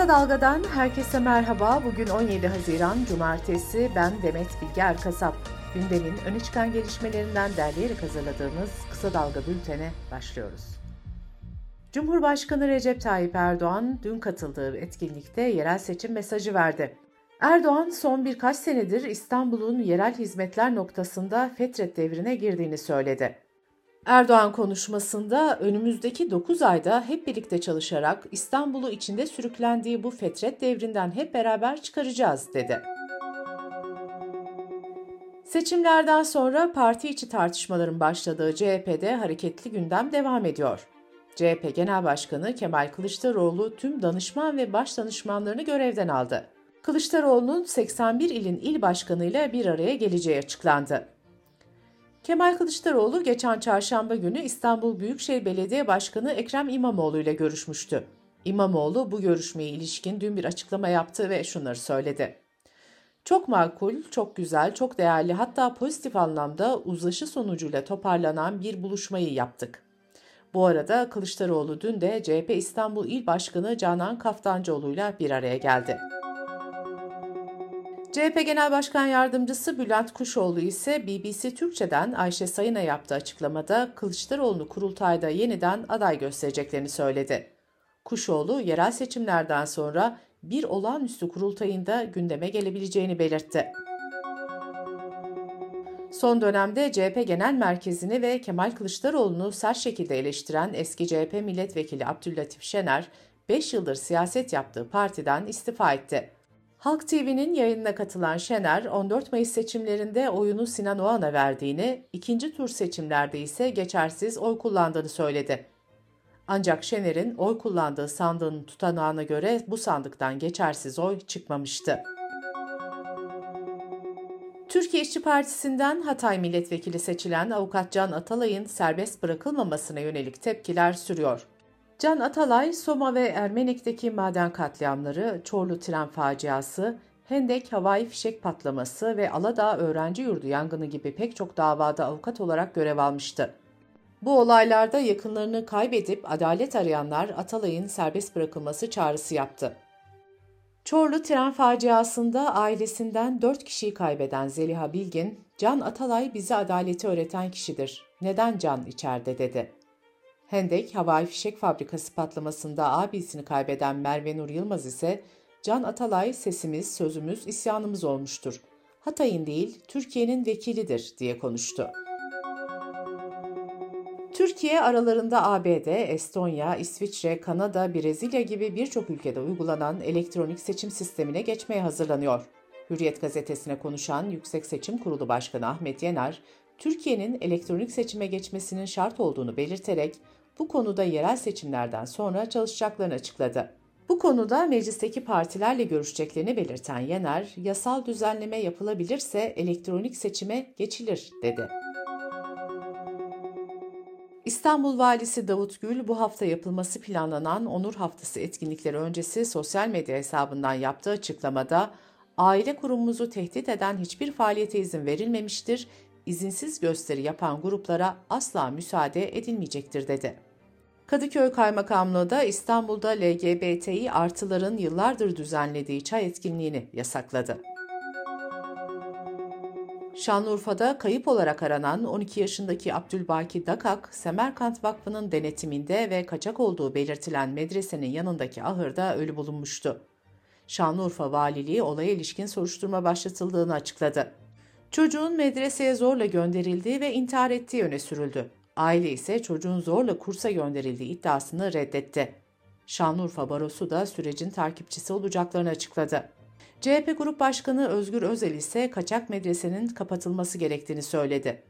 Kısa Dalga'dan herkese merhaba. Bugün 17 Haziran Cumartesi. Ben Demet Bilge Erkasap. Gündemin öne çıkan gelişmelerinden derleyerek hazırladığımız Kısa Dalga Bülten'e başlıyoruz. Cumhurbaşkanı Recep Tayyip Erdoğan dün katıldığı etkinlikte yerel seçim mesajı verdi. Erdoğan son birkaç senedir İstanbul'un yerel hizmetler noktasında fetret devrine girdiğini söyledi. Erdoğan konuşmasında önümüzdeki 9 ayda hep birlikte çalışarak İstanbul'u içinde sürüklendiği bu fetret devrinden hep beraber çıkaracağız dedi. Seçimlerden sonra parti içi tartışmaların başladığı CHP'de hareketli gündem devam ediyor. CHP Genel Başkanı Kemal Kılıçdaroğlu tüm danışman ve başdanışmanlarını görevden aldı. Kılıçdaroğlu'nun 81 ilin il başkanıyla bir araya geleceği açıklandı. Kemal Kılıçdaroğlu geçen çarşamba günü İstanbul Büyükşehir Belediye Başkanı Ekrem İmamoğlu ile görüşmüştü. İmamoğlu bu görüşmeye ilişkin dün bir açıklama yaptı ve şunları söyledi. Çok makul, çok güzel, çok değerli, hatta pozitif anlamda uzlaşı sonucuyla toparlanan bir buluşmayı yaptık. Bu arada Kılıçdaroğlu dün de CHP İstanbul İl Başkanı Canan Kaftancıoğlu ile bir araya geldi. CHP Genel Başkan Yardımcısı Bülent Kuşoğlu ise BBC Türkçe'den Ayşe Sayın'a yaptığı açıklamada Kılıçdaroğlu'nu kurultayda yeniden aday göstereceklerini söyledi. Kuşoğlu yerel seçimlerden sonra bir olağanüstü kurultayında gündeme gelebileceğini belirtti. Son dönemde CHP Genel Merkezi'ni ve Kemal Kılıçdaroğlu'nu sert şekilde eleştiren eski CHP Milletvekili Abdullah Tüfenkner Şener, 5 yıldır siyaset yaptığı partiden istifa etti. Halk TV'nin yayınına katılan Şener, 14 Mayıs seçimlerinde oyunu Sinan Oğan'a verdiğini, ikinci tur seçimlerde ise geçersiz oy kullandığını söyledi. Ancak Şener'in oy kullandığı sandığın tutanağına göre bu sandıktan geçersiz oy çıkmamıştı. Türkiye İşçi Partisi'nden Hatay Milletvekili seçilen avukat Can Atalay'ın serbest bırakılmamasına yönelik tepkiler sürüyor. Can Atalay, Soma ve Ermenik'teki maden katliamları, Çorlu tren faciası, Hendek havai fişek patlaması ve Aladağ öğrenci yurdu yangını gibi pek çok davada avukat olarak görev almıştı. Bu olaylarda yakınlarını kaybedip adalet arayanlar Atalay'ın serbest bırakılması çağrısı yaptı. Çorlu tren faciasında ailesinden 4 kişiyi kaybeden Zeliha Bilgin, Can Atalay bize adaleti öğreten kişidir, neden Can içeride dedi. Hendek havai fişek fabrikası patlamasında abisini kaybeden Merve Nur Yılmaz ise Can Atalay sesimiz, sözümüz, isyanımız olmuştur. Hatay'ın değil, Türkiye'nin vekilidir diye konuştu. Türkiye aralarında ABD, Estonya, İsviçre, Kanada, Brezilya gibi birçok ülkede uygulanan elektronik seçim sistemine geçmeye hazırlanıyor. Hürriyet gazetesine konuşan Yüksek Seçim Kurulu Başkanı Ahmet Yener, Türkiye'nin elektronik seçime geçmesinin şart olduğunu belirterek bu konuda yerel seçimlerden sonra çalışacaklarını açıkladı. Bu konuda meclisteki partilerle görüşeceklerini belirten Yener, yasal düzenleme yapılabilirse elektronik seçime geçilir dedi. İstanbul Valisi Davut Gül bu hafta yapılması planlanan Onur Haftası etkinlikleri öncesi sosyal medya hesabından yaptığı açıklamada aile kurumumuzu tehdit eden hiçbir faaliyete izin verilmemiştir, izinsiz gösteri yapan gruplara asla müsaade edilmeyecektir dedi. Kadıköy Kaymakamlığı da İstanbul'da LGBTİ artıların yıllardır düzenlediği çay etkinliğini yasakladı. Şanlıurfa'da kayıp olarak aranan 12 yaşındaki Abdülbaki Dakak, Semerkant Vakfı'nın denetiminde ve kaçak olduğu belirtilen medresenin yanındaki ahırda ölü bulunmuştu. Şanlıurfa Valiliği olaya ilişkin soruşturma başlatıldığını açıkladı. Çocuğun medreseye zorla gönderildiği ve intihar ettiği öne sürüldü. Aile ise çocuğun zorla kursa gönderildiği iddiasını reddetti. Şanlıurfa Barosu da sürecin takipçisi olacaklarını açıkladı. CHP Grup Başkanı Özgür Özel ise kaçak medresenin kapatılması gerektiğini söyledi.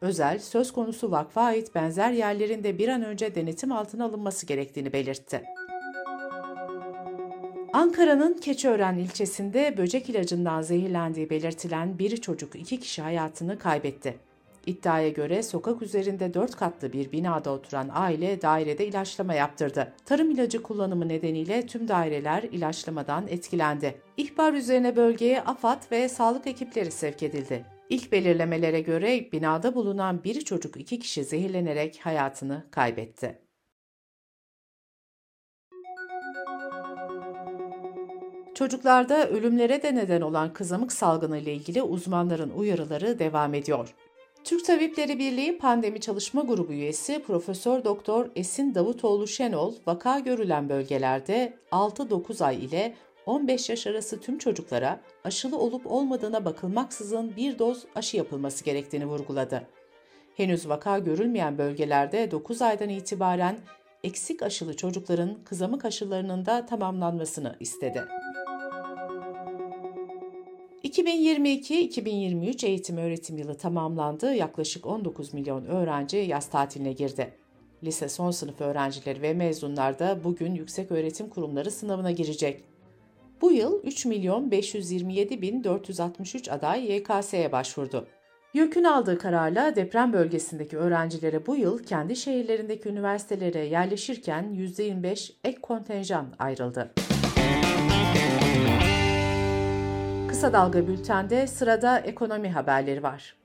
Özel, söz konusu vakfa ait benzer yerlerin de bir an önce denetim altına alınması gerektiğini belirtti. Ankara'nın Keçiören ilçesinde böcek ilacından zehirlendiği belirtilen bir çocuk 2 kişi hayatını kaybetti. İddiaya göre sokak üzerinde 4 katlı bir binada oturan aile dairede ilaçlama yaptırdı. Tarım ilacı kullanımı nedeniyle tüm daireler ilaçlamadan etkilendi. İhbar üzerine bölgeye AFAD ve sağlık ekipleri sevk edildi. İlk belirlemelere göre binada bulunan bir çocuk 2 kişi zehirlenerek hayatını kaybetti. Çocuklarda ölümlere de neden olan kızamık salgını ile ilgili uzmanların uyarıları devam ediyor. Türk Tabipleri Birliği Pandemi Çalışma Grubu üyesi Profesör Doktor Esin Davutoğlu Şenol, vaka görülen bölgelerde 6-9 ay ile 15 yaş arası tüm çocuklara aşılı olup olmadığına bakılmaksızın bir doz aşı yapılması gerektiğini vurguladı. Henüz vaka görülmeyen bölgelerde 9 aydan itibaren eksik aşılı çocukların kızamık aşılarının da tamamlanmasını istedi. 2022-2023 eğitim-öğretim yılı tamamlandı, yaklaşık 19 milyon öğrenci yaz tatiline girdi. Lise son sınıf öğrencileri ve mezunlar da bugün Yükseköğretim Kurumları sınavına girecek. Bu yıl 3.527.463 aday YKS'ye başvurdu. YÖK'ün aldığı kararla deprem bölgesindeki öğrencilere bu yıl kendi şehirlerindeki üniversitelere yerleşirken %25 ek kontenjan ayrıldı. Kısa Dalga Bülten'de sırada ekonomi haberleri var.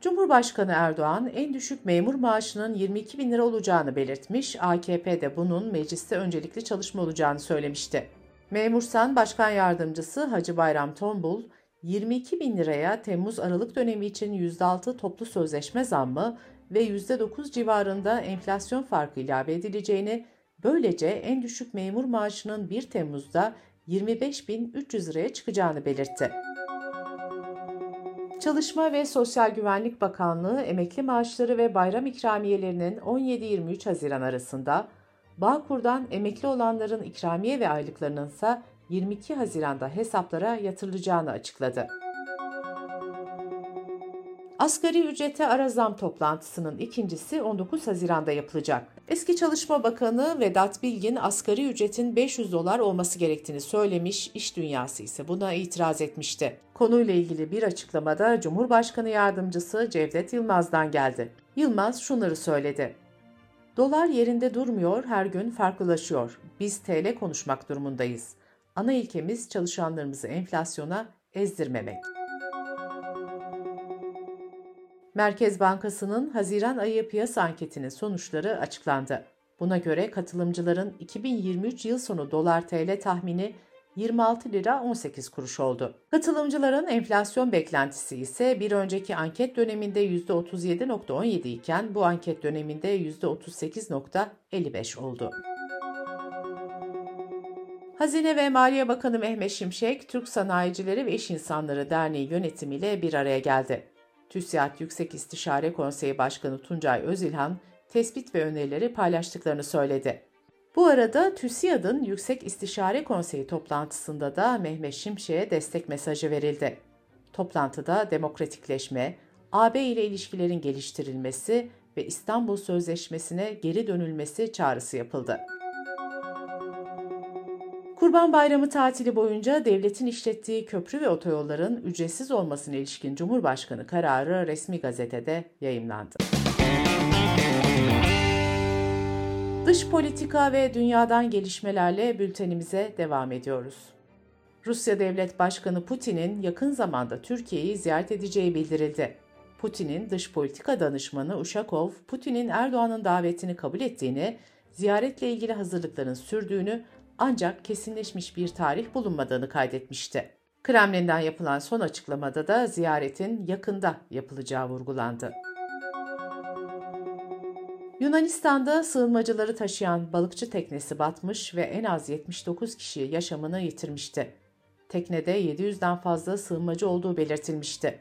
Cumhurbaşkanı Erdoğan en düşük memur maaşının 22 bin lira olacağını belirtmiş, AKP de bunun mecliste öncelikli çalışma olacağını söylemişti. Memursan Başkan Yardımcısı Hacı Bayram Tombul, 22 bin liraya Temmuz-Aralık dönemi için %6 toplu sözleşme zammı ve %9 civarında enflasyon farkı ilave edileceğini, böylece en düşük memur maaşının 1 Temmuz'da 25.300 liraya çıkacağını belirtti. Çalışma ve Sosyal Güvenlik Bakanlığı, emekli maaşları ve bayram ikramiyelerinin 17-23 Haziran arasında, Bağkur'dan emekli olanların ikramiye ve aylıklarının ise 22 Haziran'da hesaplara yatırılacağını açıkladı. Asgari ücrete ara zam toplantısının ikincisi 19 Haziran'da yapılacak. Eski Çalışma Bakanı Vedat Bilgin asgari ücretin $500 olması gerektiğini söylemiş, iş dünyası ise buna itiraz etmişti. Konuyla ilgili bir açıklamada Cumhurbaşkanı Yardımcısı Cevdet Yılmaz'dan geldi. Yılmaz şunları söyledi. Dolar yerinde durmuyor, her gün farklılaşıyor. Biz TL konuşmak durumundayız. Ana ilkemiz çalışanlarımızı enflasyona ezdirmemek. Merkez Bankası'nın Haziran ayı piyasa anketinin sonuçları açıklandı. Buna göre katılımcıların 2023 yıl sonu dolar-TL tahmini 26 lira 18 kuruş oldu. Katılımcıların enflasyon beklentisi ise bir önceki anket döneminde %37.17 iken bu anket döneminde %38.55 oldu. Hazine ve Maliye Bakanı Mehmet Şimşek, Türk Sanayicileri ve İş İnsanları Derneği yönetimiyle bir araya geldi. TÜSİAD Yüksek İstişare Konseyi Başkanı Tuncay Özilhan, tespit ve önerileri paylaştıklarını söyledi. Bu arada TÜSİAD'ın Yüksek İstişare Konseyi toplantısında da Mehmet Şimşek'e destek mesajı verildi. Toplantıda demokratikleşme, AB ile ilişkilerin geliştirilmesi ve İstanbul Sözleşmesi'ne geri dönülmesi çağrısı yapıldı. Kurban Bayramı tatili boyunca devletin işlettiği köprü ve otoyolların ücretsiz olmasına ilişkin Cumhurbaşkanı kararı resmi gazetede yayımlandı. Dış politika ve dünyadan gelişmelerle bültenimize devam ediyoruz. Rusya Devlet Başkanı Putin'in yakın zamanda Türkiye'yi ziyaret edeceği bildirildi. Putin'in dış politika danışmanı Ushakov, Putin'in Erdoğan'ın davetini kabul ettiğini, ziyaretle ilgili hazırlıkların sürdüğünü, ancak kesinleşmiş bir tarih bulunmadığını kaydetmişti. Kremlin'den yapılan son açıklamada da ziyaretin yakında yapılacağı vurgulandı. Yunanistan'da sığınmacıları taşıyan balıkçı teknesi batmış ve en az 79 kişi yaşamını yitirmişti. Teknede 700'den fazla sığınmacı olduğu belirtilmişti.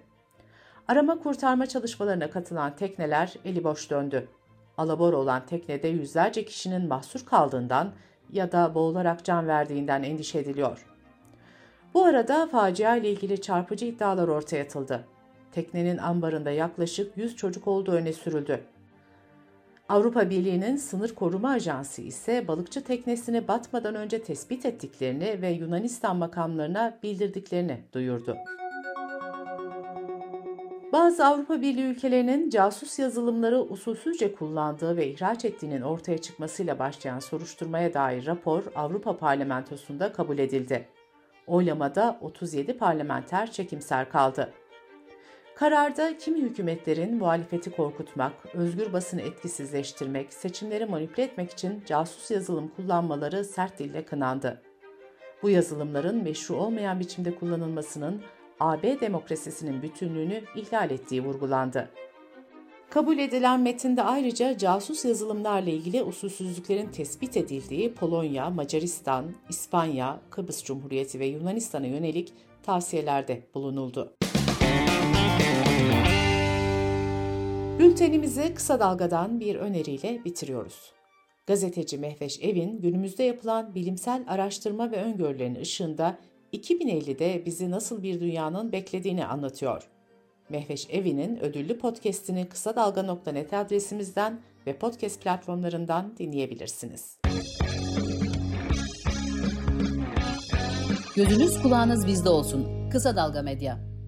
Arama kurtarma çalışmalarına katılan tekneler eli boş döndü. Alabora olan teknede yüzlerce kişinin mahsur kaldığından ya da boğularak can verdiğinden endişe ediliyor. Bu arada facia ile ilgili çarpıcı iddialar ortaya atıldı. Teknenin ambarında yaklaşık 100 çocuk olduğu öne sürüldü. Avrupa Birliği'nin Sınır Koruma Ajansı ise balıkçı teknesini batmadan önce tespit ettiklerini ve Yunanistan makamlarına bildirdiklerini duyurdu. Bazı Avrupa Birliği ülkelerinin casus yazılımları usulsüzce kullandığı ve ihraç ettiğinin ortaya çıkmasıyla başlayan soruşturmaya dair rapor Avrupa Parlamentosu'nda kabul edildi. Oylamada 37 parlamenter çekimser kaldı. Kararda kimi hükümetlerin muhalefeti korkutmak, özgür basını etkisizleştirmek, seçimleri manipüle etmek için casus yazılım kullanmaları sert dille kınandı. Bu yazılımların meşru olmayan biçimde kullanılmasının AB demokrasisinin bütünlüğünü ihlal ettiği vurgulandı. Kabul edilen metinde ayrıca casus yazılımlarla ilgili usulsüzlüklerin tespit edildiği Polonya, Macaristan, İspanya, Kıbrıs Cumhuriyeti ve Yunanistan'a yönelik tavsiyelerde bulunuldu. Bültenimizi Kısa Dalga'dan bir öneriyle bitiriyoruz. Gazeteci Mehveş Evin, günümüzde yapılan bilimsel araştırma ve öngörülerin ışığında 2050'de bizi nasıl bir dünyanın beklediğini anlatıyor. Mehveş Evin'in ödüllü podcast'ini kısadalga.net adresimizden ve podcast platformlarından dinleyebilirsiniz. Gözünüz kulağınız bizde olsun. Kısa Dalga Medya.